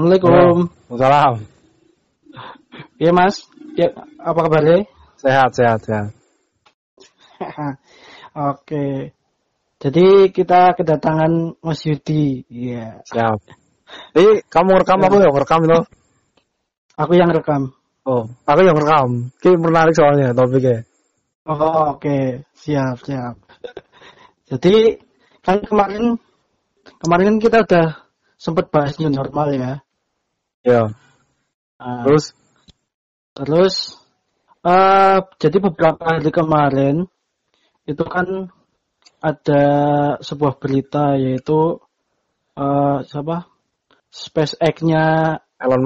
Assalamualaikum. Waalaikumsalam. Iya Mas, ya, apa kabarnya? Sehat. Oke. Jadi kita kedatangan Mas Yudi. Iya. Siap. Jadi kamu rekam aku yang rekam loh. Aku yang rekam. Oh, aku yang rekam. Ini menarik soalnya topiknya. Oh, oke. Siap. Jadi kan kemarin kita udah sempat bahas new normal ya. Ya. Terus jadi beberapa hari kemarin itu kan ada sebuah berita yaitu siapa? SpaceX-nya Elon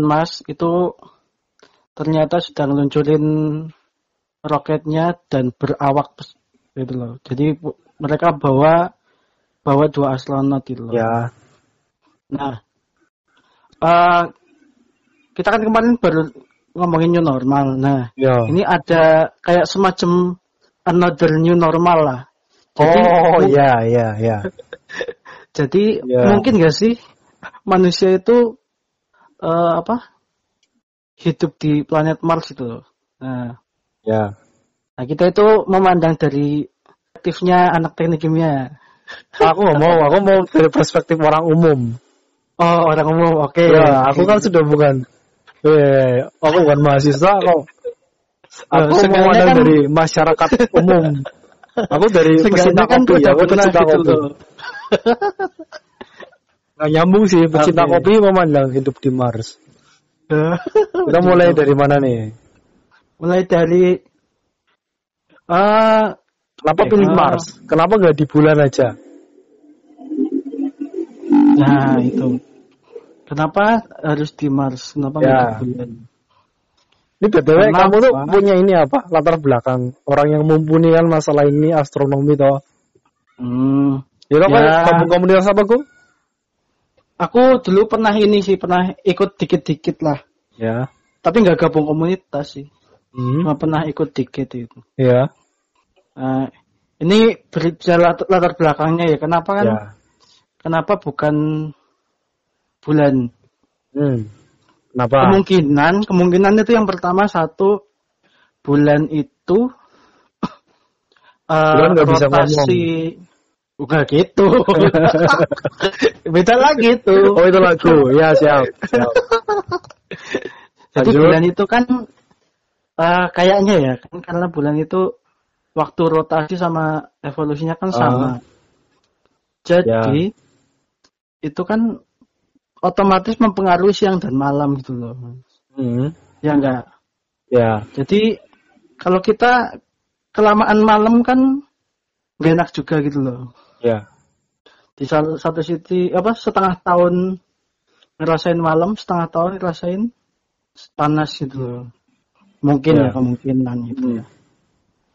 Musk itu ternyata sedang luncurin roketnya dan berawak gitu loh. Jadi mereka bawa 2 astronot gitu loh. Ya. Nah, kita kan kemarin baru ngomongin new normal. Nah, ini ada kayak semacam another new normal lah. Jadi, ya. Jadi mungkin nggak sih manusia itu hidup di planet Mars itu loh. Nah, ya. Nah, kita itu memandang dari perspektifnya anak teknik kimia. Aku mau dari perspektif orang umum. Oh, orang umum, oke. Ya, aku kan sudah bukan mahasiswa kok. Aku memandang kan dari masyarakat umum. Aku dari pecinta kopi, aku pecinta kopi. Nggak nyambung sih, pecinta kopi memandang hidup di Mars. Kita mulai dari mana nih? Mulai dari kenapa pilih Mars? Kenapa nggak di bulan aja? Nah itu, kenapa harus di Mars? Kenapa nggak di bulan? Ini btw kamu tuh punya ini apa? Latar belakang orang yang mumpuni kan masalah ini astronomi toh? Jadi kamu komunitas apa gue? Aku dulu pernah ikut dikit-dikit lah. Ya. Tapi nggak gabung komunitas sih. Cuma pernah ikut dikit itu. Ya. Ini berbicara latar belakangnya ya. Kenapa kan? Ya. Kenapa bukan bulan? Kenapa? Kemungkinan itu yang pertama, satu, bulan itu bulan gak rotasi. Bukan gitu. Beda lagi tuh. Oh itu lagu. Ya siap. Jadi bulan itu kan kayaknya ya kan, karena bulan itu waktu rotasi sama evolusinya kan sama. Jadi itu kan otomatis mempengaruhi siang dan malam gitu loh. Ya enggak? Ya. Jadi kalau kita kelamaan malam kan gak enak juga gitu loh. Ya. Di satu sisi setengah tahun ngerasain malam, setengah tahun ngerasain panas gitu loh. Mungkin ya kemungkinan gitu ya.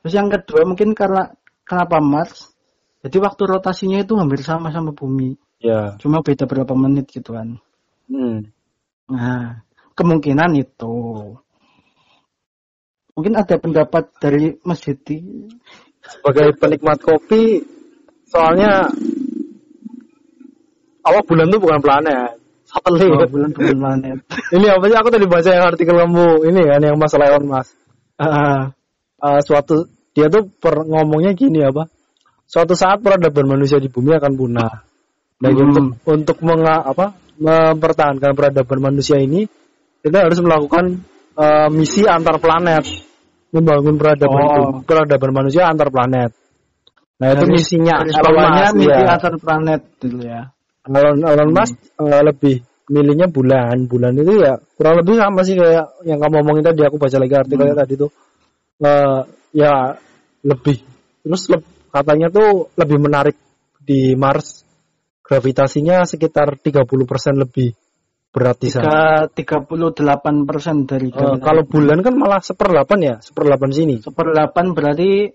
Terus yang kedua mungkin karena kenapa Mars? Jadi waktu rotasinya itu hampir sama bumi. Ya. Cuma beda berapa menit gitu kan. Nah, kemungkinan itu. Mungkin ada pendapat dari Mas Yudi. Sebagai penikmat kopi, soalnya awal bulan itu bukan planet. Satelit. Oh, bulan bukan planet. Ini apa sih? Aku tadi baca yang artikel kamu ini kan yang masalah Elon Musk. Suatu dia tuh ngomongnya gini apa? Suatu saat peradaban manusia di bumi akan punah. Dan untuk mempertahankan peradaban manusia ini, kita harus melakukan misi antar planet, membangun peradaban manusia antar planet. Nah itu misinya. Misi antar planet dulu ya. Elon Musk lebih milihnya bulan itu ya kurang lebih sama sih kayak yang kamu omongin tadi. Aku baca lagi artikelnya tadi tuh lebih terus katanya tuh lebih menarik di Mars. Gravitasinya sekitar 30% lebih berat di sana. 38% dari gravitasi. Kalau bulan kan malah 1/8 ya, 1/8 sini. 1/8 berarti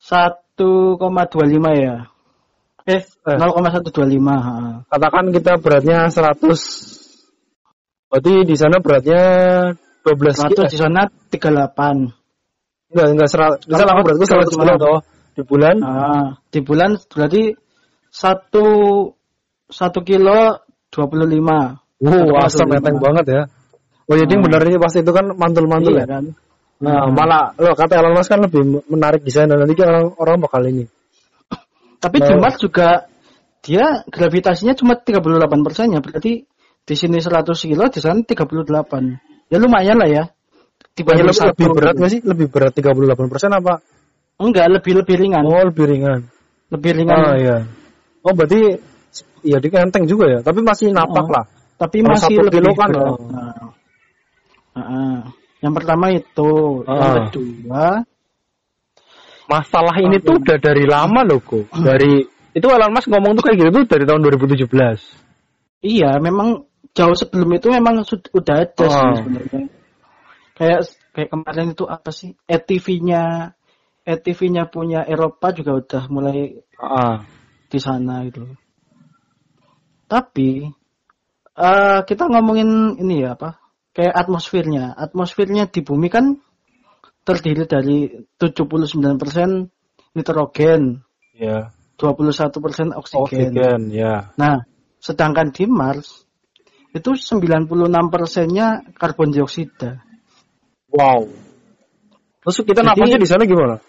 1,25 ya. 0,125. Katakan kita beratnya 100. Berarti di sana beratnya 12 kilo. Di sana 38. Enggak 100. Di sana beratku 100 kilo toh. Di bulan berarti 1 kilo 25. Asam enteng banget ya. Oh jadi benernya pasti itu kan mantul-mantul iya, ya kan. Nah, malah lo kata Elon Musk kan lebih menarik di sana, nanti kan orang bakal ini. Tapi di Mars juga dia gravitasinya cuma 38% ya, berarti di sini 100 kilo, di sana 38. Ya lumayan lah ya. Dibanding lebih berat nggak sih? Lebih berat 38% apa? Enggak, lebih ringan. Oh, lebih ringan. Lebih ringan. Oh iya. Oh berarti ya dia enteng juga ya, tapi masih napak lah. Tapi kalau masih lebih kilo kan. Yang pertama itu, yang kedua masalah ini tuh udah dari lama loh kok. Dari itu Elon Musk ngomong tuh kayak gitu tuh dari tahun 2017. Iya, memang jauh sebelum itu memang udah ada sebenarnya. Kayak kemarin itu apa sih? ETV-nya punya Eropa juga udah mulai di sana gitu. Tapi kita ngomongin ini ya apa? Kayak atmosfernya di bumi kan terdiri dari 79% nitrogen, 21% oksigen. Nah, sedangkan di Mars itu 96%-nya karbon dioksida. Wow. Terus kita napasnya di sana gimana?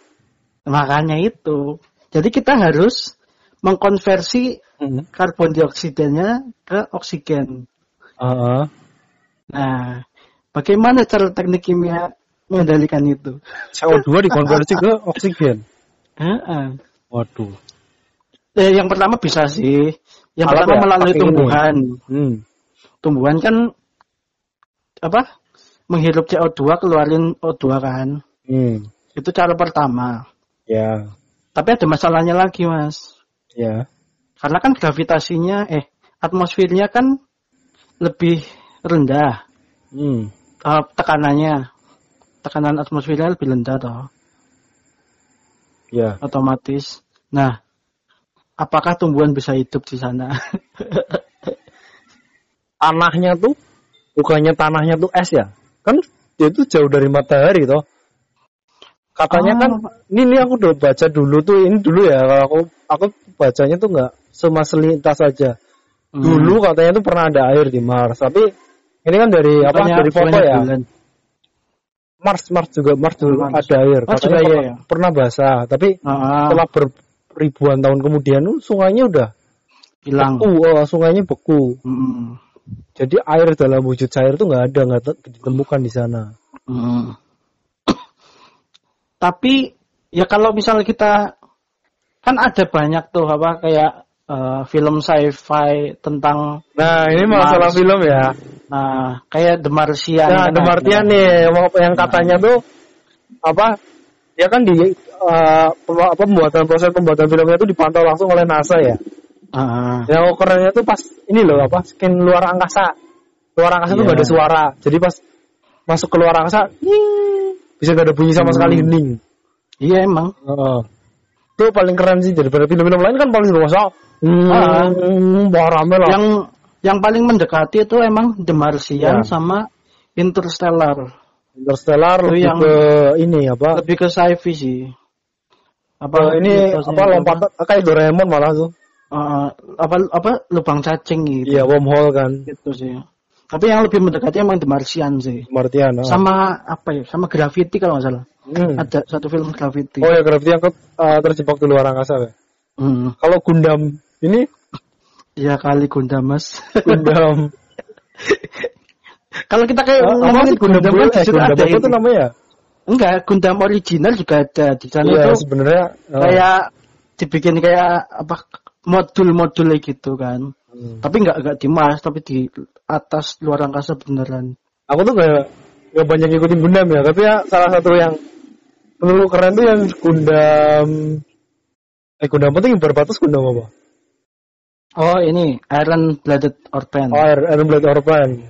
Makanya itu. Jadi kita harus mengkonversi karbon dioksidanya ke oksigen. Nah, bagaimana cara teknik kimia mengendalikan itu? CO2 dikonversi ke oksigen. Waduh. Yang pertama bisa sih. Yang pertama melalui tumbuhan. Tumbuhan kan apa? Menghirup CO2, keluarin O2 kan. Itu cara pertama. Ya. Tapi ada masalahnya lagi, Mas. Ya. Karena kan gravitasinya atmosfernya kan lebih rendah, tekanan atmosfernya lebih rendah toh, ya, otomatis. Nah, apakah tumbuhan bisa hidup di sana? Tanahnya tuh, bukannya tanahnya tuh es ya? Kan dia tuh jauh dari matahari toh. Katanya kan, ini aku udah baca dulu tuh, ini dulu ya, kalau aku bacanya tuh nggak cuma selintas aja. Dulu katanya tuh pernah ada air di Mars, tapi ini kan dari katanya, apa? Dari foto ya. Mars dulu ada air. Mars katanya juga pernah basah, tapi setelah ribuan tahun kemudian sungainya udah hilang. Sungainya beku. Jadi air dalam wujud cair tuh nggak ditemukan di sana. Tapi ya kalau misalnya kita kan ada banyak tuh apa kayak film sci-fi tentang ini masalah Mars. Film ya. Nah, kayak The Martian. Nah, The Martian nih yang katanya tuh apa? Ya kan di pembuatan filmnya tuh dipantau langsung oleh NASA ya. Yang kerennya tuh pas ini loh apa? Scan luar angkasa. Luar angkasa tuh gak ada suara. Jadi pas masuk ke luar angkasa, bisa gak ada bunyi sama sekali, hening. Iya emang. Itu paling keren sih daripada film-film lain kan paling bosok. Yang paling mendekati itu emang The Martian sama Interstellar. Interstellar lebih yang ke ini apa? Lebih ke sci-fi sih. Apa ini apa lompatan kayak Doraemon malah tuh. Apa lubang cacing gitu. Iya, wormhole kan. Gitu sih. Tapi yang lebih mendekati emang The Martian sih. Martian. Sama apa ya? Sama Gravity kalau nggak salah. Ada satu film Gravity. Oh ya, Gravity yang terjebak di luar angkasa ya. Kalau Gundam ini ya kali Gundam, Mas. Gundam. Kalau kita kayak ngomongin Gundam apa tuh namanya? Enggak, Gundam original juga ada di sana itu. Iya, sebenarnya kayak dibikin kayak apa modul-modulnya gitu kan. Tapi enggak di Mars, tapi di atas luar angkasa beneran. Aku tuh gak banyak ngikutin Gundam ya, tapi ya salah satu yang menurut keren tuh yang Gundam penting berbatas Gundam apa? Oh ini Iron-Blooded Orphan. Oh Iron-Blooded Orphan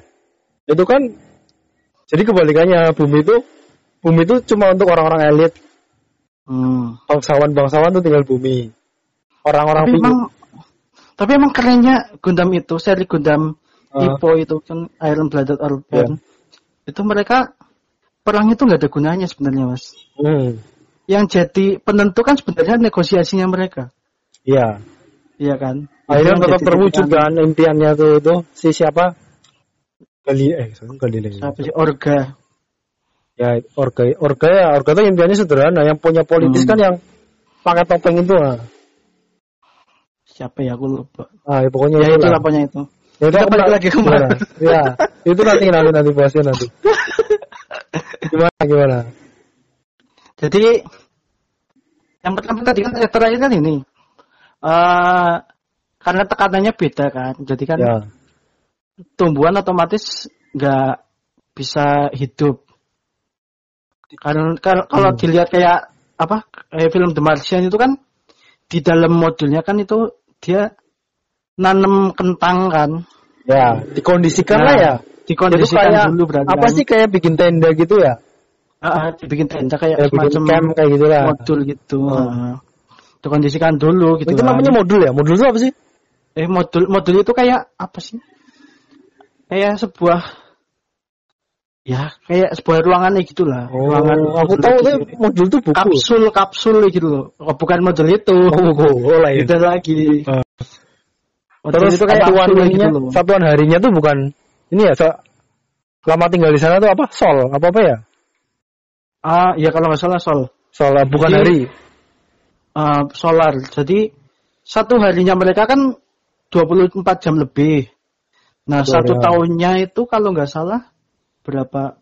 itu kan jadi kebalikannya bumi itu cuma untuk orang-orang elit. Bangsawan tuh tinggal bumi. Orang-orang tapi emang kerennya Gundam itu, seri Gundam Tipo itu kan Iron-Blooded Orphan. Itu mereka perang itu nggak ada gunanya sebenarnya, Mas. Yang jadi penentu kan sebenarnya negosiasinya mereka. Iya. Iya kan? Akhirnya tetap terwujud kan impiannya tuh itu si siapa? Siapa sih Orga? Ya Orga tuh impiannya sederhana, yang punya politis kan yang pakai topeng itu lah. Siapa ya aku lupa. Ah, ya, pokoknya ya, itu lah punya itu. Ya, kita balik lagi kemarin. Ya, itu nanti bahasnya nanti. Gimana? Jadi yang pertama tadi kan terakhir kan ini. Karena tekanannya beda kan. Jadi kan ya, tumbuhan otomatis enggak bisa hidup. Karena kalau dilihat kayak apa? Kayak film The Martian itu kan di dalam modelnya kan itu dia nanem kentang kan. Ya, dikondisikan lah ya. Dikondisikan kayak, dulu berarti. Apa sih kayak bikin tenda gitu ya? Bikin tenda kayak semacam camp kayak gitu lah. Modul gitu. Dikondisikan dulu gitu. Itu namanya modul ya? Modul itu apa sih? Modul itu kayak apa sih? Kayak sebuah ruangan gitu lah. Ruangan. Aku tahu itu modul itu buku. Kapsul gitu loh. Oh, bukan modul itu. Lain. Itu lagi. Terus itu kayak satuan harinya tuh bukan ini ya, selama tinggal di sana tuh apa? Sol, apa-apa ya? Ya kalau nggak salah sol. Sol, bukan jadi, hari. Solar. Jadi satu harinya mereka kan 24 jam lebih. Nah, satu tahunnya itu kalau nggak salah berapa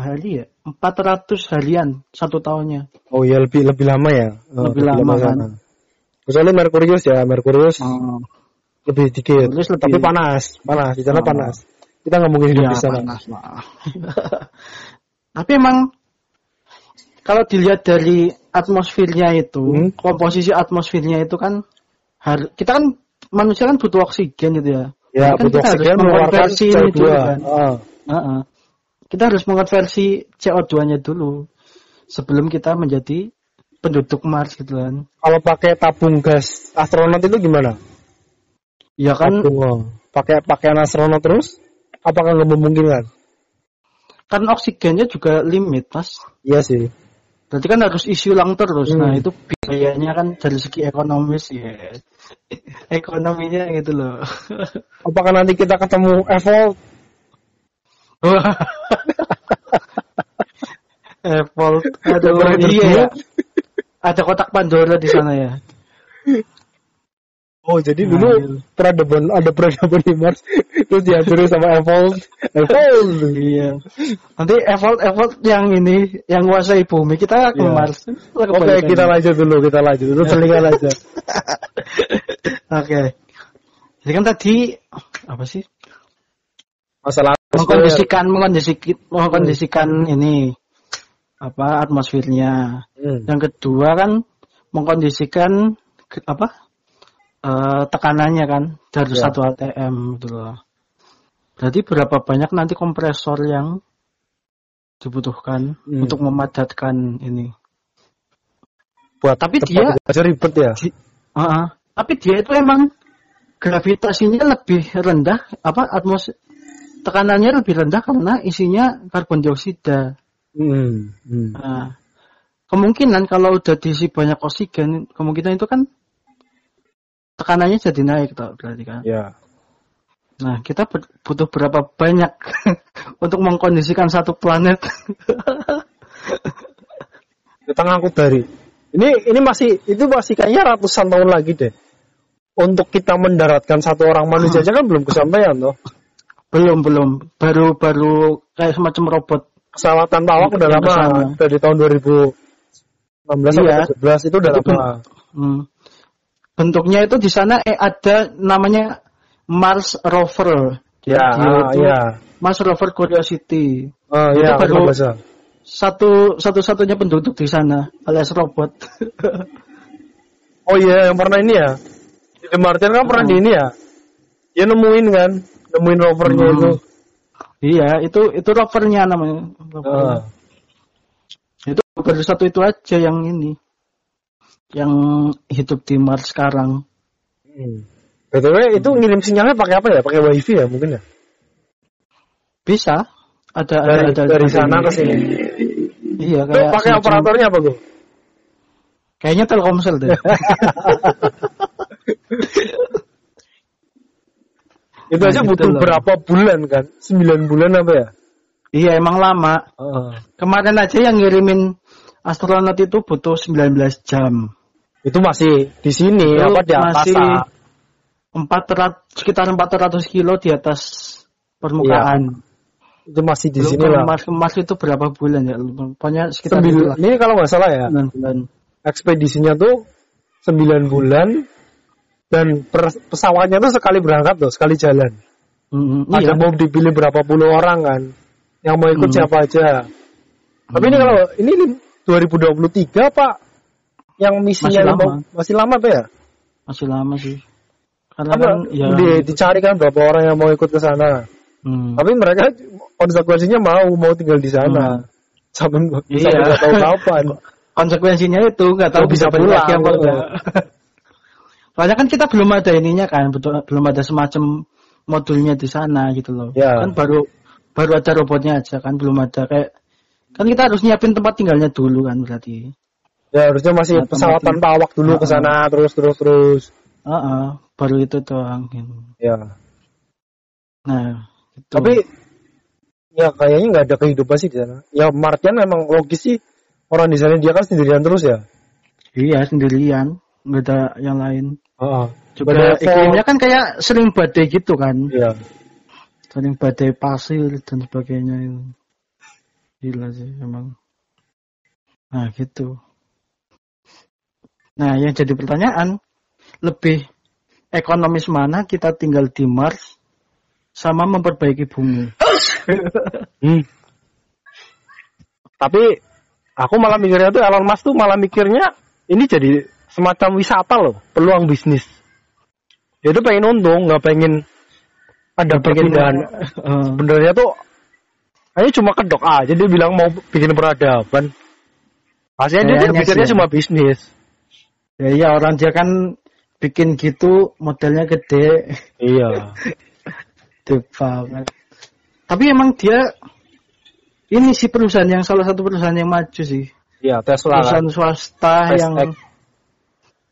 hari ya? 400 harian satu tahunnya. Oh ya, lebih lama ya. Lebih lama kan. Misalnya Merkurius. Lebih dikit, tapi panas di sana. Panas, kita nggak mungkin hidup di sana. Tapi emang kalau dilihat dari atmosfernya itu, komposisi atmosfernya itu kan, kita kan manusia kan butuh oksigen gitu ya. Ya, kan butuh oksigen mengonversi CO2. Kan. Kita harus mengonversi CO2-nya dulu sebelum kita menjadi penduduk Mars gitu kan. Kalau pakai tabung gas astronot itu gimana? Ya kan pakai pakaian astronot terus apakah nggak memungkinkan? Kan oksigennya juga limit, Mas. Iya sih. Berarti kan harus isi ulang terus. Nah, itu biayanya kan dari segi ekonomis ya. Ekonominya gitu loh. Apakah nanti kita ketemu Evolt? Evolt ada iya. Ada kotak Pandora di sana ya. Oh, jadi dulu peradaban ada peradaban di Mars terus dihancurin sama Evolt. Iya. Nanti Evolt yang ini yang menguasai bumi kita ke Mars. Oke, kita lanjut dulu telingan aja. Oke. Jadi kan tadi apa sih? Masalah mengkondisikan ini apa atmosfernya. Yang kedua kan mengkondisikan apa? Tekanannya kan dari 1 atm gitu loh. Berarti berapa banyak nanti kompresor yang dibutuhkan untuk memadatkan ini. Buat tapi dia aja ribet ya. Tapi dia itu emang gravitasinya lebih rendah, tekanannya lebih rendah karena isinya karbon dioksida. Kemungkinan kalau udah diisi banyak oksigen, kemungkinan itu kan tekanannya jadi naik tau berarti kan. Ya. Nah, kita butuh berapa banyak untuk mengkondisikan satu planet? Kita ngangkut dari. Ini masih kayaknya ratusan tahun lagi deh. Untuk kita mendaratkan satu orang manusia aja kan belum kesampaian toh. Belum. Baru kayak semacam robot. Pesawat tanpa awak udah lama. Dari tahun 2016 atau 2017 itu udah lama. Bentuknya itu di sana ada namanya Mars Rover. Mars Rover Curiosity. Itu baru satu-satunya penduduk di sana alias robot. Yang pernah ini ya. The Martian kan pernah di ini ya. Dia nemuin rovernya itu. Iya, itu rovernya namanya. Itu baru satu itu aja yang ini. Yang hidup di Mars sekarang. Btw itu ngirim sinyalnya pakai apa ya? Pakai wifi ya mungkin ya? Bisa. Dari sana ke sini. Iya. Kayak pakai operatornya apa gue? Kayaknya Telkomsel deh. Itu aja butuh gitu berapa bulan kan? 9 bulan apa ya? Iya emang lama. Kemarin aja yang ngirimin astronot itu butuh 19 jam. Itu masih di sini apa di atas? Masih 400 sekitar 400 kilo di atas permukaan. Iya. Itu masih di sini lah. Mas itu berapa bulan ya? Pokoknya sekitar 9 bulan. Ini kalau nggak salah ya. 9 bulan. Ekspedisinya tuh 9 bulan dan pesawatnya tuh sekali berangkat loh, sekali jalan. Ada iya. Mau dipilih berapa puluh orang kan? Yang mau ikut siapa aja. Tapi ini kalau ini 2023 Pak. Yang misinya masih lama Pak ya? Masih lama sih. Karena kan, ya, dicari kan berapa orang yang mau ikut ke sana. Tapi mereka konsekuensinya mau tinggal di sana. Sampai nggak tahu kapan. Konsekuensinya itu nggak tahu bisa pulang. Soalnya kan kita belum ada ininya kan, belum ada semacam modulnya di sana gitu loh. Yeah. Kan baru ada robotnya aja kan, belum ada kayak kan kita harus nyiapin tempat tinggalnya dulu kan berarti. Ya harusnya masih pesawat tanpa awak dulu ke sana terus. Baru itu doang gitu. Ya. Nah. Gitu. Tapi ya kayaknya nggak ada kehidupan sih di sana. Ya Martian memang logis sih, orang di sana dia kan sendirian terus ya. Iya sendirian, nggak ada yang lain. Juga iklimnya kan kayak sering badai gitu kan. Iya. Sering badai pasir dan sebagainya itu. Gila sih emang. Nah gitu. Nah yang jadi pertanyaan, lebih ekonomis mana kita tinggal di Mars? Sama memperbaiki bumi. Tapi aku malah mikirnya tuh Elon Musk tuh malah mikirnya ini jadi semacam wisata loh, peluang bisnis. Dia tuh pengen untung, nggak pengen ada perpindahan. Sebenarnya tuh hanya cuma kedok aja dia bilang mau bikin peradaban. Pastinya dia pikirnya cuma bisnis. Ya iya, orang dia kan bikin gitu modelnya gede. Iya. Banget. Tapi emang dia ini sih perusahaan yang salah satu perusahaan yang maju sih. Iya, Tesla. Perusahaan swasta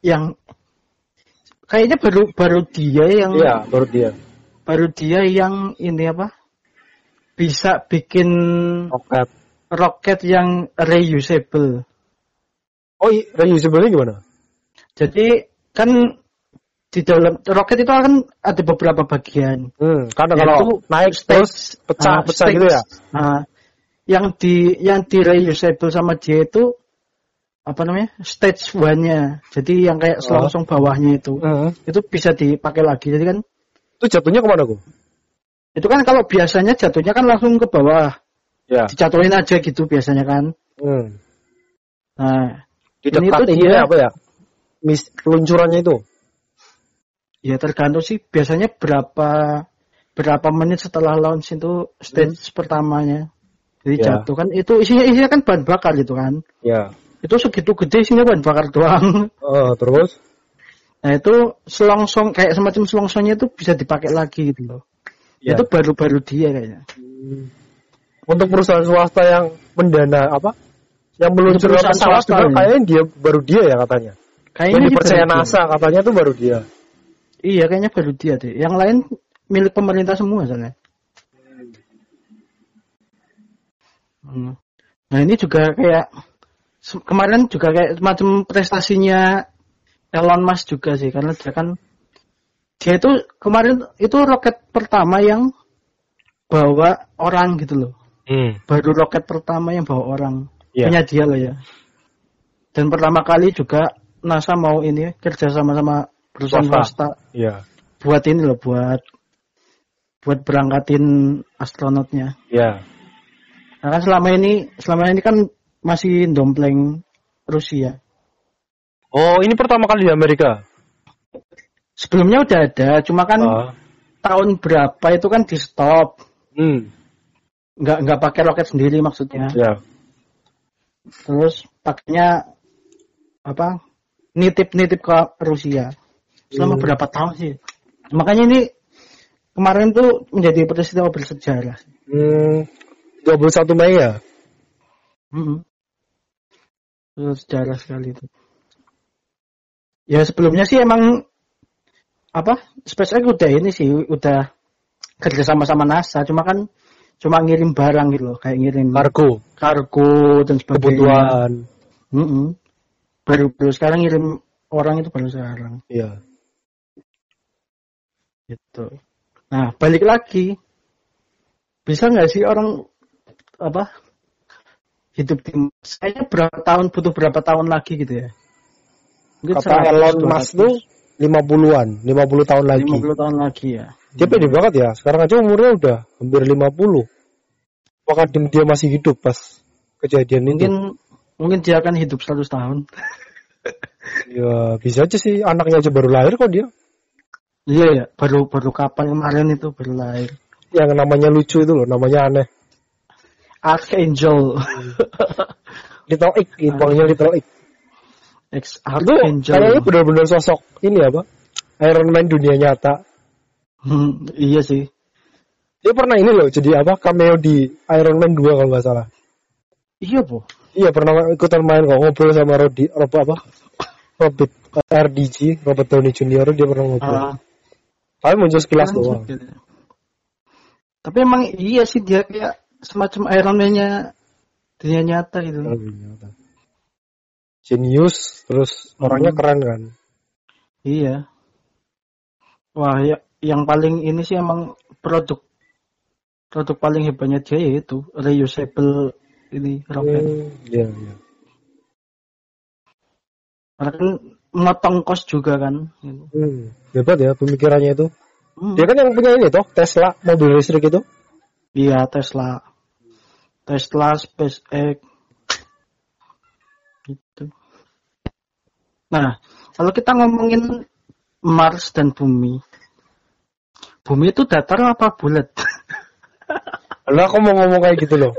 yang kayaknya baru dia yang ini apa? Bisa bikin roket yang reusable. Oh, reusable-nya gimana? Jadi kan di dalam roket itu kan ada beberapa bagian. Karena kalau naik terus pecah gitu ya. Yang di reusable sama dia itu apa namanya? Stage 1-nya. Jadi yang kayak selongsong bawahnya itu. Itu bisa dipakai lagi. Jadi kan itu jatuhnya kemana Gu? Itu kan kalau biasanya jatuhnya kan langsung ke bawah. Ya. Dijatuhin aja gitu biasanya kan. Nah, ini tuh dia apa ya? Peluncurannya itu. Ya tergantung sih biasanya berapa menit setelah launch itu stage pertamanya. Jadi jatuh kan itu isinya kan bahan bakar gitu kan. Ya. Itu segitu gede isinya bahan bakar doang. Terus? Nah itu selongsong kayak semacam selongsongnya itu bisa dipakai lagi gitu loh. Ya. Itu baru-baru dia kayaknya. Untuk perusahaan swasta yang mendana apa? Yang meluncurkan pesawat juga kayaknya dia baru dia ya katanya. Kayaknya yang dipercaya NASA katanya tuh baru dia. Iya kayaknya baru dia deh. Yang lain milik pemerintah semua soalnya. Nah ini juga kayak kemarin juga kayak macam prestasinya Elon Musk juga sih karena dia itu kemarin itu roket pertama yang bawa orang gitu loh. Baru roket pertama yang bawa orang. Hanya dia loh ya. Dan pertama kali juga NASA mau ini kerja sama-sama perusahaan swasta. Iya. Buat ini loh, buat berangkatin astronotnya. Iya. Karena selama ini kan masih dompleng Rusia. Oh, ini pertama kali di Amerika. Sebelumnya udah ada, cuma kan tahun berapa itu kan di stop. Nggak pakai roket sendiri maksudnya. Iya. Terus pakainya apa? Nitip ke Rusia selama berapa tahun sih. Makanya ini kemarin tuh menjadi peristiwa bersejarah. 21 Mei ya? Sejarah sekali itu. Ya sebelumnya sih emang apa SpaceX udah ini sih, udah kerja sama NASA, cuma kan cuma ngirim barang gitu loh, kayak ngirim kargo dan sebagainya, kebutuhan. Baru sekarang ngirim orang itu baru sekarang. Iya. Gitu. Nah, balik lagi. Bisa nggak sih orang apa hidup di Mars? Kayaknya berapa tahun, butuh berapa tahun lagi gitu ya? Mungkin kata Elon Musk tuh 50 tahun lagi. 50 tahun lagi ya. Dia pede banget ya. Sekarang aja umurnya udah hampir 50. Apakah dia masih hidup pas kejadian itu? Mungkin dia akan hidup 100 tahun. Ya, bisa aja sih, anaknya aja baru lahir kok dia. Iya ya, baru kapan kemarin itu baru lahir. Yang namanya lucu itu loh, namanya aneh. Archangel. Little X, panggilnya Little X. Archangel. Kayaknya benar-benar sosok ini apa? Iron Man dunia nyata. Iya sih. Dia pernah ini loh, jadi apa? Cameo di Iron Man 2 kalau nggak salah. Iya, po. Iya, pernah ikutan main kok, ngobrol sama Robert Downey Jr. Dia pernah ngobrol. Tapi muncul sekilas doang. Tapi emang iya sih, dia kayak semacam Iron Man-nya dunia nyata gitu. Genius, terus orangnya keren kan. Iya. Wah, ya, yang paling ini sih emang produk paling hebatnya dia yaitu reusable ini roket. Iya. Karena kan motong kos juga kan. Hebat ya pemikirannya itu. Dia kan yang punya ini toh, Tesla, mobil listrik itu. Iya, Tesla, SpaceX gitu. Nah, kalau kita ngomongin Mars dan bumi itu datar apa bulat? Lah, aku mau ngomong kayak gitu loh.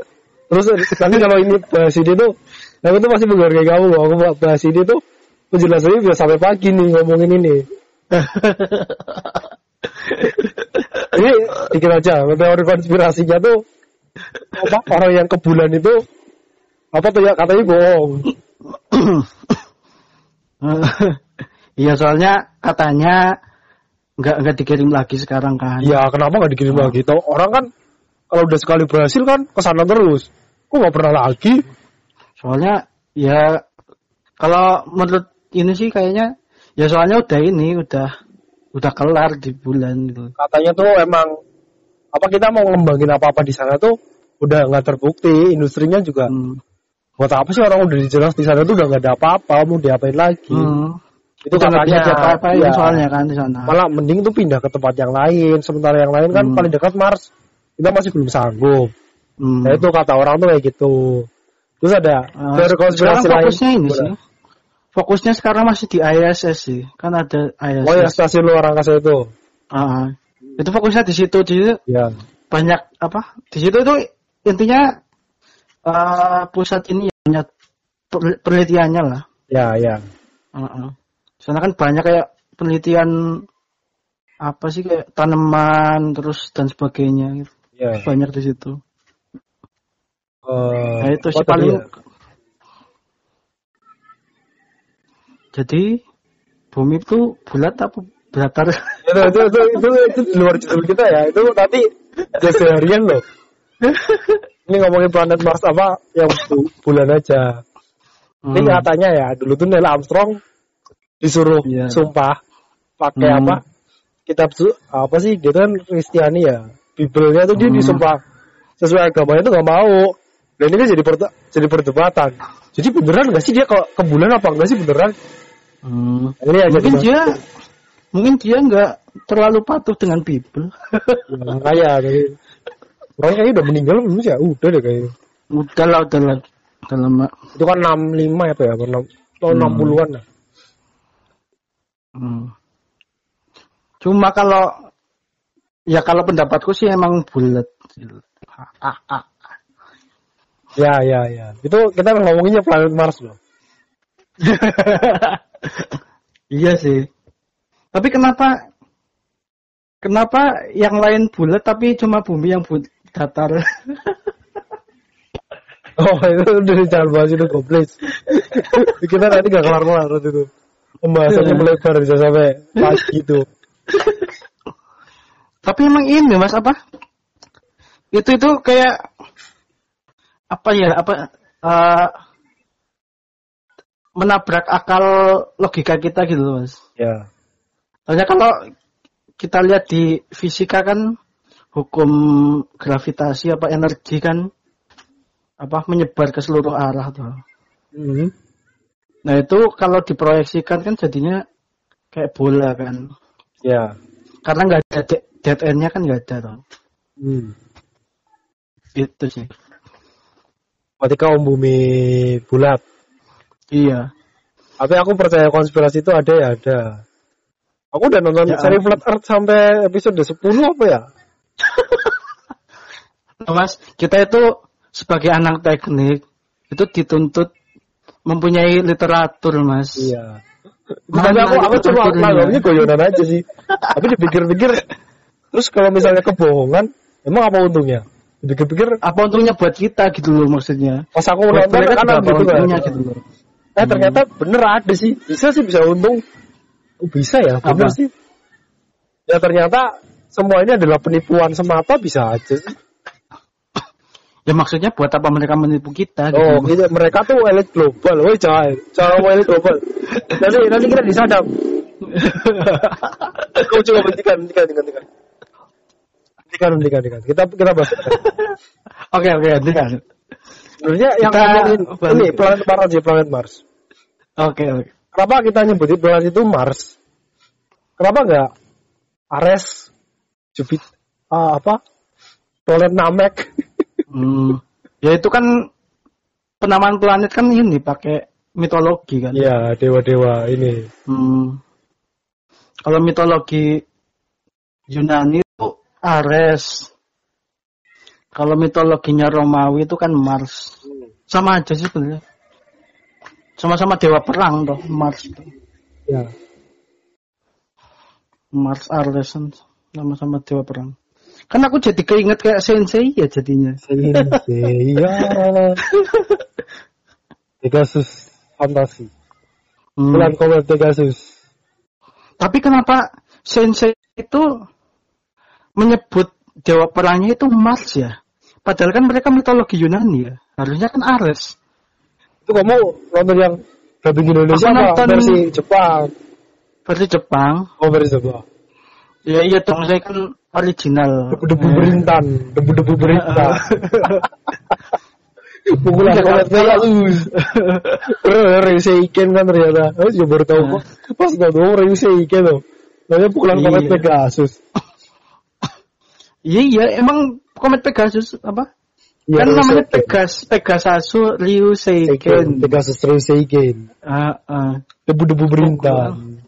Terus nanti kalau ini bahas ini tuh, nah itu pasti menghargai kamu loh. Aku bahas ini tuh penjelasannya bisa sampai pagi nih ngomongin ini. Ini dikit aja, teori konspirasinya tuh apa, orang yang ke bulan itu apa tuh ya, katanya bohong. Iya, soalnya katanya nggak dikirim lagi sekarang kan. Iya, kenapa nggak dikirim lagi? Tahu orang kan kalau udah sekali berhasil kan kesana terus, kok nggak pernah lagi? Soalnya ya kalau menurut ini sih kayaknya ya, soalnya udah ini udah kelar di bulan gitu. Katanya tuh emang apa, kita mau ngembangin apa-apa di sana tuh udah nggak terbukti, industrinya juga. Buat apa sih orang udah dijelas di sana tuh udah nggak ada apa-apa, mau diapain lagi? Itu katanya apa ya, soalnya kan di sana. Malah mending tuh pindah ke tempat yang lain. Sementara yang lain kan paling dekat Mars, kita masih belum sanggup. Nah itu kata orang tuh kayak gitu. Terus ada teori konspirasi lain. Fokusnya ini sih. Fokusnya sekarang masih di ISS sih, kan ada ISS. Oh ya, stasiun luar angkasa itu. Itu fokusnya di situ, ya. Banyak apa? Di situ itu intinya pusat ini banyak penelitiannya lah. Ya. Sana kan banyak kayak penelitian apa sih, kayak tanaman terus dan sebagainya. Gitu. Ya. Banyak di situ. Nah itu sih paling. Jadi bumi itu bulat apa datar? Itu di luar judul kita ya. Itu nanti seharian loh. Ini ngomongin planet Mars apa yang bulan aja. Ini katanya ya, dulu tuh Neil Armstrong disuruh sumpah pakai apa? Kitab apa sih? Dia kan Kristiani ya. Bible-nya tuh dia disumpah sesuai agamanya tuh gak mau. Dan ini kan jadi perdebatan. Jadi beneran nggak sih dia ke bulan apa nggak sih beneran? Ini aja mungkin dia nggak terlalu patuh dengan Bible. Kayak orang kayaknya udah meninggal belum sih? Udah deh kayaknya. Udah lama. Itu kan 65 ya, apa ya? Tahun 60-an lah. Cuma kalau pendapatku sih emang bulat. Ya. Itu kita ngomonginnya planet Mars loh. Iya sih. Tapi kenapa yang lain bulat tapi cuma bumi yang datar? Oh, itu udah jangan bahas itu goblok. Kita nanti gak kelar-kelar itu. Pembahasannya melebar bisa sampai pagi itu. Tapi emang ini Mas apa? Itu kayak apa ya? Menabrak akal logika kita gitu Mas. Ya. Soalnya kalau kita lihat di fisika kan hukum gravitasi apa energi kan apa menyebar ke seluruh arah tuh. Mm-hmm. Nah itu kalau diproyeksikan kan jadinya kayak bola kan. Ya. Karena nggak ada dead end-nya kan nggak ada tuh. Mm. Itu sih. Berarti kaum bumi bulat. Iya. Tapi aku percaya konspirasi itu ada ya ada. Aku udah nonton ya, seri Flat Earth sampai episode 10 apa ya? Nah, Mas, kita itu sebagai anak teknik itu dituntut mempunyai literatur, Mas. Iya. Tapi aku cuma nganggapnya goyonan aja sih. Tapi dipikir-pikir terus kalau misalnya kebohongan, emang apa untungnya? Dipikir-pikir apa untungnya buat kita gitu loh maksudnya. Pas aku nonton kan untungnya gitu loh. Ternyata bener ada sih. Bisa sih bisa untung. Oh, bisa ya, benar sih. Ya ternyata semua ini adalah penipuan semata bisa aja sih. Ya maksudnya buat apa mereka menipu kita? Oh, gitu. Mereka tuh elit global, woi coy, cowok elit global. Nanti kita disadap. Kau coba hentikan. Kita bahas. Oke, hentikan. Sebenarnya yang ini planet Mars. Oke. Kenapa kita nyebut planet itu Mars? Kenapa enggak Ares, Jupiter, planet Namek? Ya itu kan penamaan planet kan ini pakai mitologi kan? Iya dewa-dewa ini. Kalau mitologi Yunani itu Ares. Kalau mitologinya Romawi itu kan Mars. Sama aja sih sebenarnya. Sama-sama dewa perang toh Mars itu. Ya. Mars Ares sama-sama dewa perang. Kan aku jadi keinget kayak Sensei ya jadinya. Sensei ya. Pegasus fantasi. Bulan Komet Pegasus. Tapi kenapa Sensei itu menyebut dewa perangnya itu Mars ya? Padahal kan mereka mitologi Yunani ya. Harusnya kan Ares. Itu kamu nonton yang dubbing Indonesia apa versi Jepang? Oh versi Jepang. Ya iya dong, saya kan original. Debu-debu berintan. Pukulan kolet melus. Reusei Iken kan ternyata. Aku juga baru tahu kok. Pas tahu Reusei Iken tuh. Namanya pukulan komet Pegasus. Iya emang komet Pegasus apa? Ya, kan namanya Pegasus Ryuseiken. Pegasus Ryuseiken. Debu-debu berintan.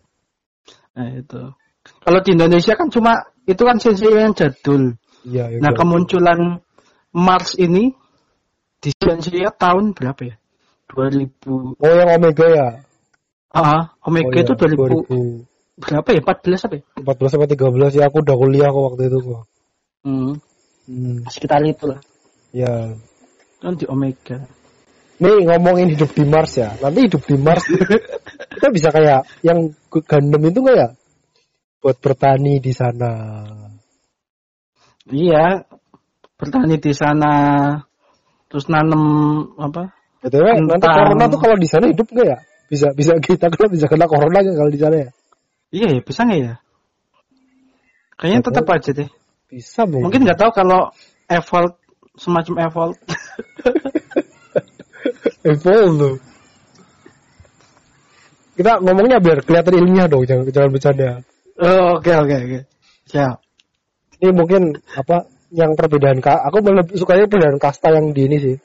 Nah itu. Kalau di Indonesia kan cuma itu kan sensei yang jadul. Ya, nah kemunculan Mars ini di sensei tahun berapa ya? 2000. Oh yang Omega ya? Omega itu 2000. Berapa ya? 14 apa ya? 14 sampai 13 ya aku udah kuliah kok waktu itu kok. Sekitar itulah. Ya. Nanti Omega. Nih ngomongin hidup di Mars ya. Nanti hidup di Mars kita bisa kayak yang Gundam itu nggak ya? Buat bertani di sana. Iya. Bertani di sana. Terus nanem apa? Btw nanti corona tuh kalau di sana hidup nggak ya? Bisa kita kalau bisa kena corona nggak kalau di sana ya? Iya ya, bisa nggak ya? Kayaknya tetap aja deh. Bisa mungkin nggak tahu kalau effort semacam evolve. Evolve. Kita ngomongnya biar kelihatan ilmiah dong, jangan bercanda. Oke. Siap. Ini mungkin yang perbedaan aku lebih sukanya perbedaan kasta yang di ini sih.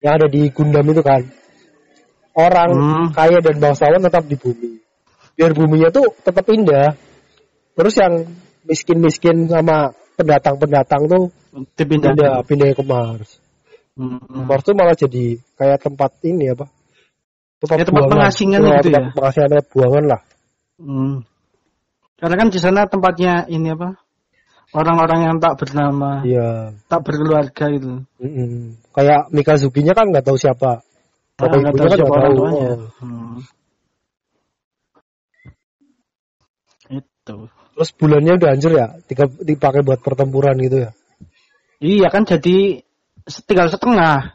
Yang ada di Gundam itu kan. Orang kaya dan bangsawan tetap di bumi. Biar buminya tuh tetap indah. Terus yang miskin-miskin sama pendatang tuh pindah ke Mars. Mars tuh malah jadi kayak tempat ini apa? Tempat pengasingan gitu ya. Pengasingannya buangan lah. Karena kan di sana tempatnya ini apa? Orang-orang yang tak bernama, tak berkeluarga gitu. Kayak Mikazuki-nya kan nggak tahu siapa. Nggak tahu siapa orang tuanya. gitu. Terus bulannya udah hancur ya, dipakai buat pertempuran gitu ya? Iya kan, jadi tinggal setengah.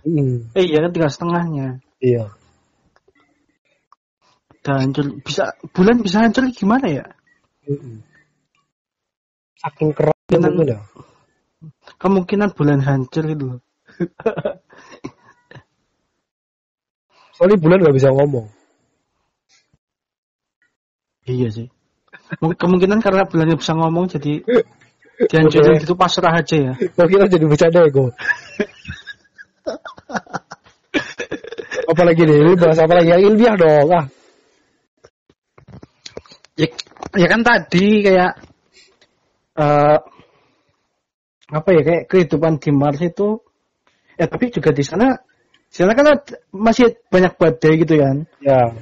Iya kan, tinggal setengahnya. Iya. Udah hancur, bisa bulan bisa hancur gimana ya? Saking kerasnya mungkin ya. Kemungkinan bulan hancur itu. Soalnya bulan nggak bisa ngomong. Iya sih. Kemungkinan karena bulannya bisa ngomong jadi dihancurin gitu, pasrah aja ya. Kemungkinan jadi bercanda ya gue. Apalagi nih, ini bahasa apa lagi? Ilmiah dong ah. Ya kan tadi kayak apa ya, kayak kehidupan di Mars itu ya, tapi juga di sana kan masih banyak badai gitu kan. Ya.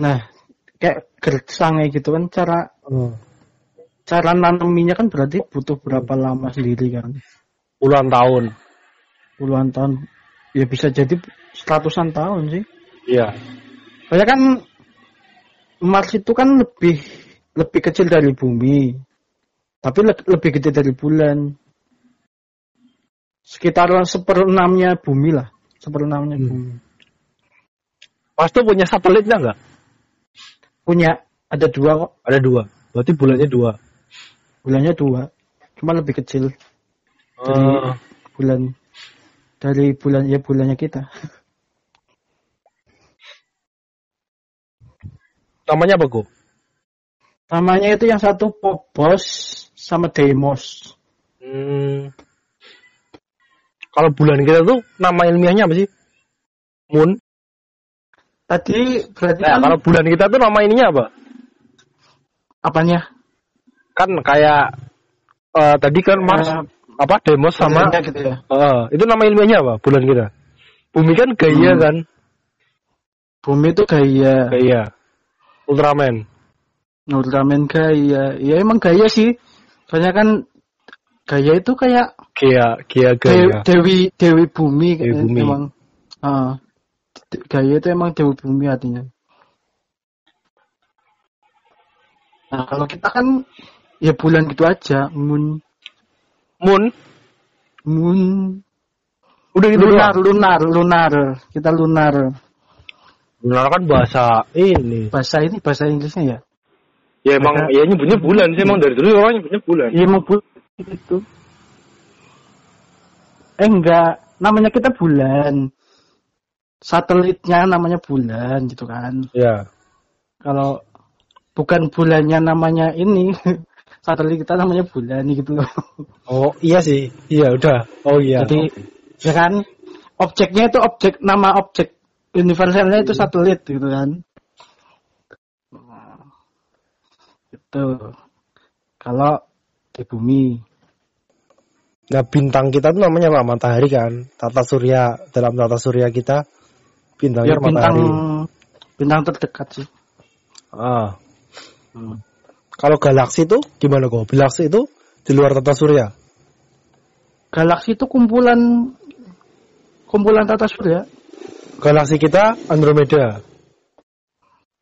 Nah, kayak gersangnya gitu kan, cara nanaminya kan berarti butuh berapa lama sendiri kan, puluhan tahun ya, bisa jadi 100-an tahun sih. Iya, soalnya kan Mars itu kan lebih kecil dari bumi, tapi lebih gede dari bulan, sekitar 1/6 bumi lah, 1/6 bumi. Mars tuh punya satelitnya nggak? Punya, ada 2 kok. Ada 2, berarti bulannya 2. Bulannya 2, cuma lebih kecil dari bulan ya, bulannya kita. Namanya apa kok? Namanya itu yang satu Phobos sama Deimos. Kalau bulan kita tuh nama ilmiahnya apa sih? Moon. Tadi berarti nah, kan kalau bulan kita tuh nama ininya apa? Apanya? Kan kayak tadi kan Mars apa Deimos sama gitu ya. Itu nama ilmiahnya apa bulan kita? Bumi kan Gaia kan? Bumi itu Gaia. Gaia. Ultraman Gaia. Ya emang Gaia sih. Soalnya kan Gaia itu kayak Gaia. Dewi bumi kan memang. Gaia itu emang dewa bumi artinya. Nah kalau kita kan ya bulan gitu aja, moon. Udah gitu lunar. Kita lunar. Lunar kan bahasa ini. Bahasa Inggrisnya ya. Ya emang bahasa, ya nyebutnya bulan sih, emang dari dulu orang nyebutnya bulan. Iya emang bulan gitu. Enggak, namanya kita bulan. Satelitnya namanya bulan gitu kan. Iya. Kalau bukan bulannya namanya ini, satelit kita namanya bulan gitu loh. Oh, iya sih. Iya, udah. Oh iya. Jadi ya kan objeknya itu nama objek universalnya itu satelit gitu kan. Itu kalau di bumi. Nah, bintang kita tuh namanya apa? Matahari kan. Tata surya, dalam tata surya kita bintangnya ya, matahari. Bintang terdekat sih. Kalau galaksi itu gimana kok? Galaksi itu di luar tata surya. Galaksi itu kumpulan tata surya. Galaksi kita Andromeda.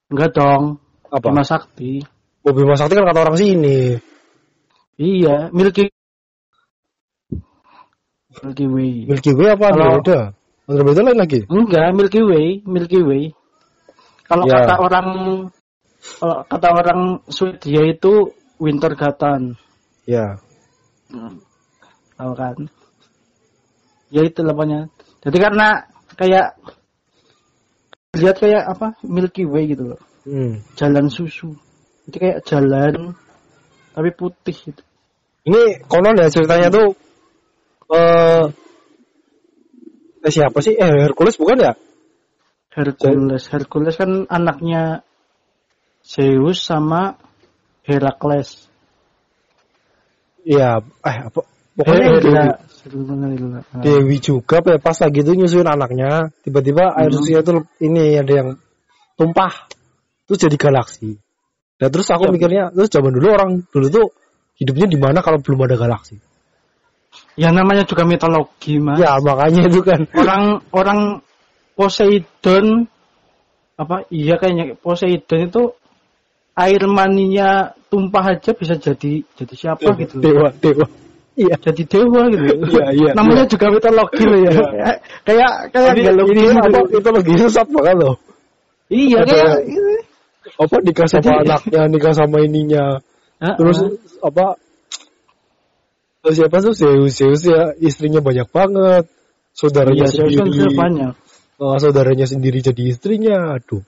Enggak dong. Apa? Bima Sakti. Oh, Bima Sakti kan kata orang sini. Iya, Milky Way apa Andromeda? Andromeda lain lagi? Enggak, Milky Way. Kalau ya. Kata orang Swedia itu Wintergatan. Ya. Tahu kan? Ya itu namanya. Jadi karena kayak lihat kayak apa? Milky Way gitu loh. Jalan susu. Jadi kayak jalan tapi putih gitu. Ini konon ya ceritanya tuh siapa sih? Hercules bukan ya? Hercules kan anaknya Zeus sama Herakles. Iya, pokoknya Dewi juga pas lagi itu nyusuin anaknya, tiba-tiba air susunya tuh ini ada yang tumpah. Terus jadi galaksi. Nah, terus aku mikirnya, terus zaman dulu orang dulu tuh hidupnya di mana kalau belum ada galaksi? Ya namanya juga mitologi mas. Ya makanya itu kan orang Poseidon apa? Iya kayaknya Poseidon itu air maninya tumpah aja bisa jadi siapa gitu. Dewa. Iya, jadi dewa gitu. Iya. Namanya juga mitologi loh ya. Kayak mitologi apa mitologi sesat banget loh. Iya, kayak apa nikah sama anaknya, nikah sama ininya. Terus apa? Terus siapa tuh Zeus ya, istrinya banyak banget. Saudaranya sendiri. Saudaranya sendiri jadi istrinya. Aduh.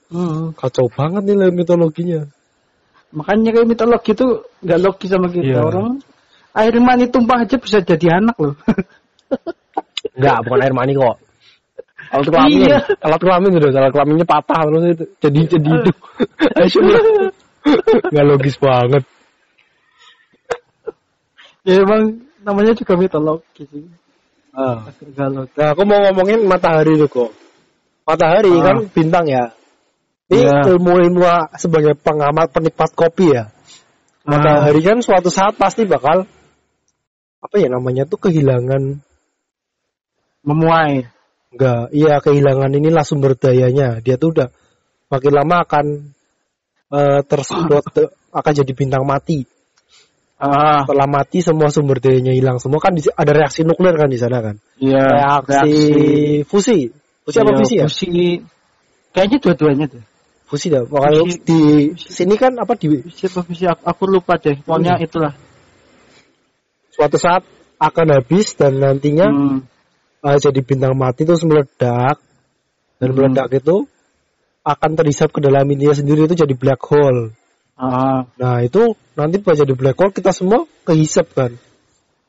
Kacau banget nih mitologinya. Makanya kayak mitologi itu enggak logis sama kita orang. Air mani tumpah aja bisa jadi anak loh. Enggak, bukan air mani kok. Alat kelamin udah, alat kelaminnya patah terus itu jadi hidup. Enggak logis banget. Ya emang namanya juga mitologi sih. Nah, aku mau ngomongin matahari tuh kok. Matahari kan bintang ya. Ini ilmu sebagai pengamat penikmat kopi ya. Matahari kan suatu saat pasti bakal kehilangan memuai. Kehilangan inilah sumber dayanya. Dia tuh udah makin lama akan tersedot akan jadi bintang mati. Setelah mati semua sumber dayanya hilang. Semua kan ada reaksi nuklir kan di sana kan. Iya. Reaksi fusi. Fusi apa fisi ya? Fusi. Kayaknya dua-duanya tuh. Fusi dah. Kalau di sini kan aku lupa deh. Pokoknya itulah. Suatu saat akan habis dan nantinya jadi bintang mati terus meledak dan meledak itu akan terhisap ke dalam dirinya sendiri itu jadi black hole. Nah itu nanti jadi black hole kita semua kehisap kan.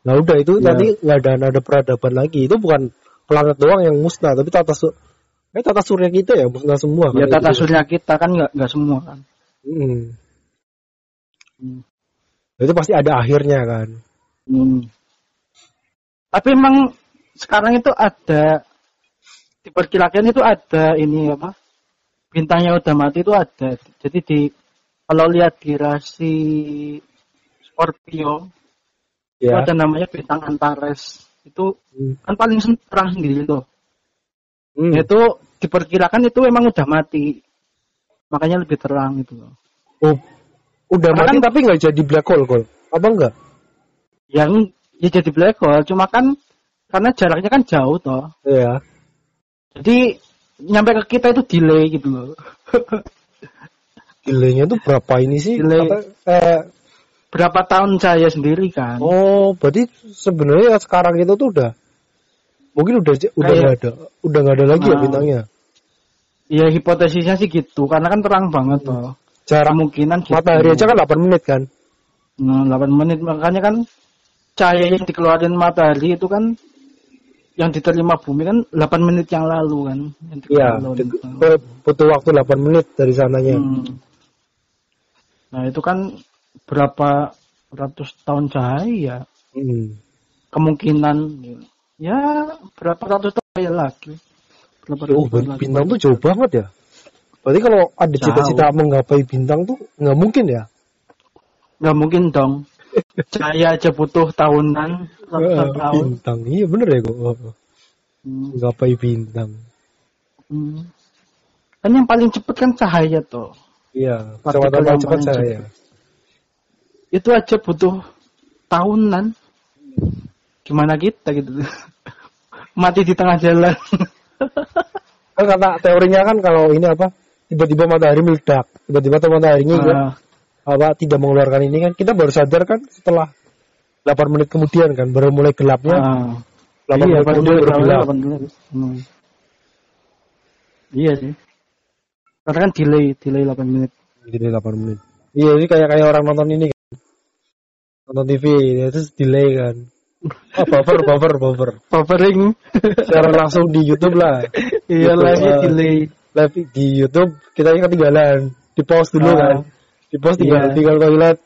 Nah udah itu nanti nggak ada peradaban lagi. Itu bukan planet doang yang musnah tapi tata surya kita ya musnah semua kan. Ya tata surya kita kan enggak semua kan. Itu pasti ada akhirnya kan. Tapi emang sekarang itu ada diperkirakan itu ada bintangnya udah mati itu ada. Jadi kalau lihat di rasi Scorpio itu ada namanya bintang Antares. Itu kan paling terang sendiri tuh. Itu diperkirakan itu memang udah mati. Makanya lebih terang itu. Oh. Udah karena mati kan, tapi enggak jadi black hole, Gol. Apa enggak? Ya jadi black hole, cuma kan karena jaraknya kan jauh toh. Iya. Jadi nyampe ke kita itu delay gitu loh. Delaynya tuh berapa ini sih? Berapa tahun saya sendiri kan. Oh, berarti sebenarnya sekarang itu tuh udah mungkin udah nggak ada lagi ya bintangnya. Iya hipotesisnya sih gitu, karena kan terang banget toh. Jarak kemungkinan matahari aja kan 8 menit kan. Nah 8 menit makanya kan cahaya yang dikeluarin matahari itu kan yang diterima bumi kan 8 menit yang lalu kan. Iya. Butuh waktu 8 menit dari sananya. Nah itu kan berapa ratus tahun cahaya. Kemungkinan. Ya, berapa ratus tahun lagi. Bintang lagi. Tuh jauh banget ya. Berarti kalau ada cita-cita menggapai bintang tuh nggak mungkin ya? Nggak mungkin dong. Cahaya aja butuh tahunan. Tahun. Bintang, iya bener ya kok. Menggapai bintang. Kan yang paling cepat kan cahaya tuh. Iya, paling cepat cahaya. Itu aja butuh tahunan. Gimana kita gitu mati di tengah jalan. Kan kata teorinya kan kalau ini tiba-tiba matahari meledak, tiba-tiba mataharinya tidak mengeluarkan ini kan kita baru sadar kan setelah 8 menit kemudian kan baru mulai gelapnya. 8 menit kemudian baru gelap. Iya sih. Karena kan delay 8 menit. Delay 8 menit. Iya ini kayak orang nonton ini kan. Nonton TV terus delay kan. Buffer. Buffering secara langsung di YouTube lah. Iya lagi live di YouTube kita yang ketinggalan. Di-pause dulu kan. Di-pause tinggal toilet.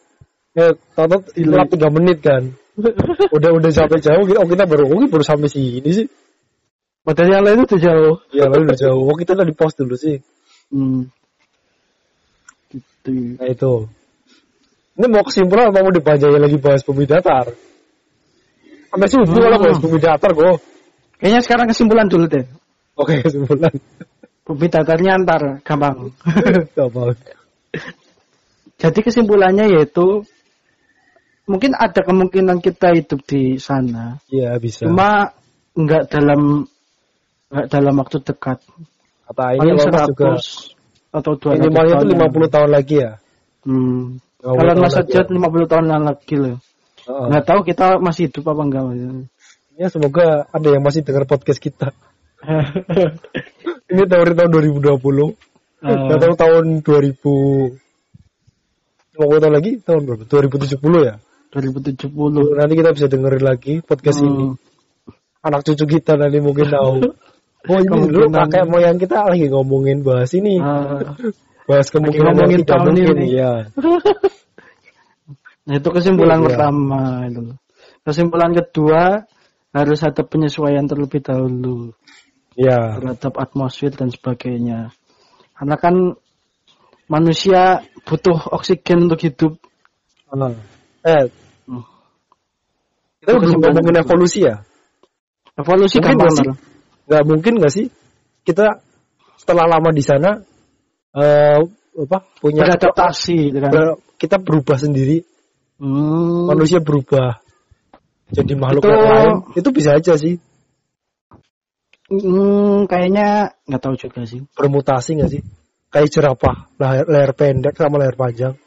Tonton lap 3 menit kan. Udah sampai jauh kita baru sampai sini sih. Padahal yang lain itu jauh. Iya, udah jauh. Kita udah di-pause dulu sih. Gitu. Nah itu. Ini mau kesimpulan apa mau dipanjangin lagi bahas bumi datar? Sampai sih kalau bahas bumi datar kok. Kayaknya sekarang kesimpulan dulu deh. Oke, kesimpulan. Bumi datarnya antar gampang. Jadi kesimpulannya yaitu mungkin ada kemungkinan kita hidup di sana. Iya, bisa. Cuma enggak dalam waktu dekat. Kata ini lolos juga atau 2 minimalnya itu 50 tahun lagi ya. Kalau Mas Sajat 50 tahun lagi loh. Enggak tahu kita masih hidup apa enggak. Ya semoga ada yang masih dengar podcast kita. Ini tahun 2020. Enggak tahu tahun 2000 mau tahun lagi tahun berapa? 2070 ya? 2070. Nanti kita bisa dengerin lagi podcast ini. Anak cucu kita nanti mungkin tahu. Oh ini dulu kakek moyang kita lagi ngomongin bahas ini. Bahas kemungkinan ngomongin tahun ini. Ya. Nah itu kesimpulan pertama. Itu. Kesimpulan kedua, harus ada penyesuaian terlebih dahulu. Ya. Terhadap atmosfer dan sebagainya. Karena kan manusia butuh oksigen untuk hidup. Kita udah ngomongin evolusi ya? Evolusi kan benar. Gak mungkin gak sih? Kita setelah lama di sana, punya adaptasi. Kita berubah sendiri. Manusia berubah jadi makhluk lain. Itu bisa aja sih. Kayaknya gak tahu juga sih. Bermutasi gak sih? Kayak jerapah, leher pendek sama leher panjang.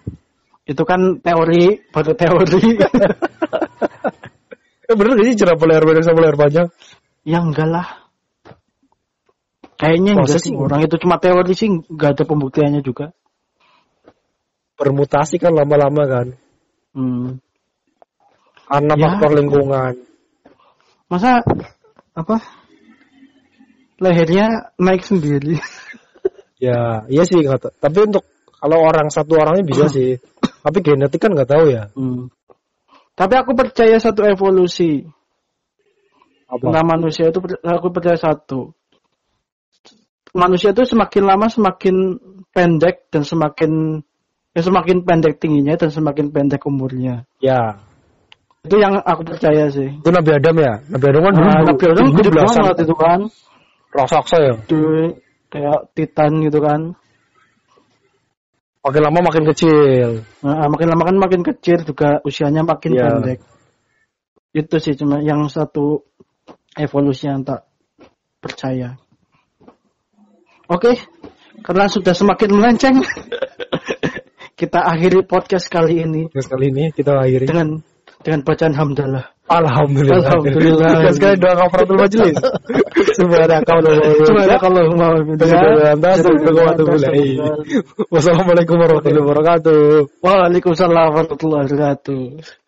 Itu kan teori, baru teori. Bener gak sih jerapah leher pendek sama leher panjang? Ya enggak lah. Kayaknya enggak sih. Orang itu cuma teori sih, enggak ada pembuktiannya juga. Bermutasi kan lama-lama kan. Karena faktor lingkungan. Masa lehernya naik sendiri? Ya, iya sih kata. Tapi untuk kalau orang satu orangnya bisa sih. Tapi genetik kan nggak tahu ya. Tapi aku percaya satu evolusi. Tentang manusia itu aku percaya satu. Manusia itu semakin lama semakin pendek dan semakin pendek tingginya dan semakin pendek umurnya. Ya. Itu yang aku percaya sih. Itu Nabi Adam ya. Nabi Adam kan dulu banget itu kan. Raksasa ya. Kayak Titan gitu kan. Makin lama makin kecil. Nah, makin lama kan makin kecil juga usianya makin pendek. Itu sih cuma yang satu evolusi yang tak percaya. Oke, karena sudah semakin melenceng. Kita akhiri podcast kali ini. Podcast kali ini kita akhiri dengan bacaan hamdalah. Alhamdulillah. Kita sekali doa kafaratul majelis. Wassalamualaikum warahmatullahi wabarakatuh. Waalaikumsalam warahmatullahi wabarakatuh.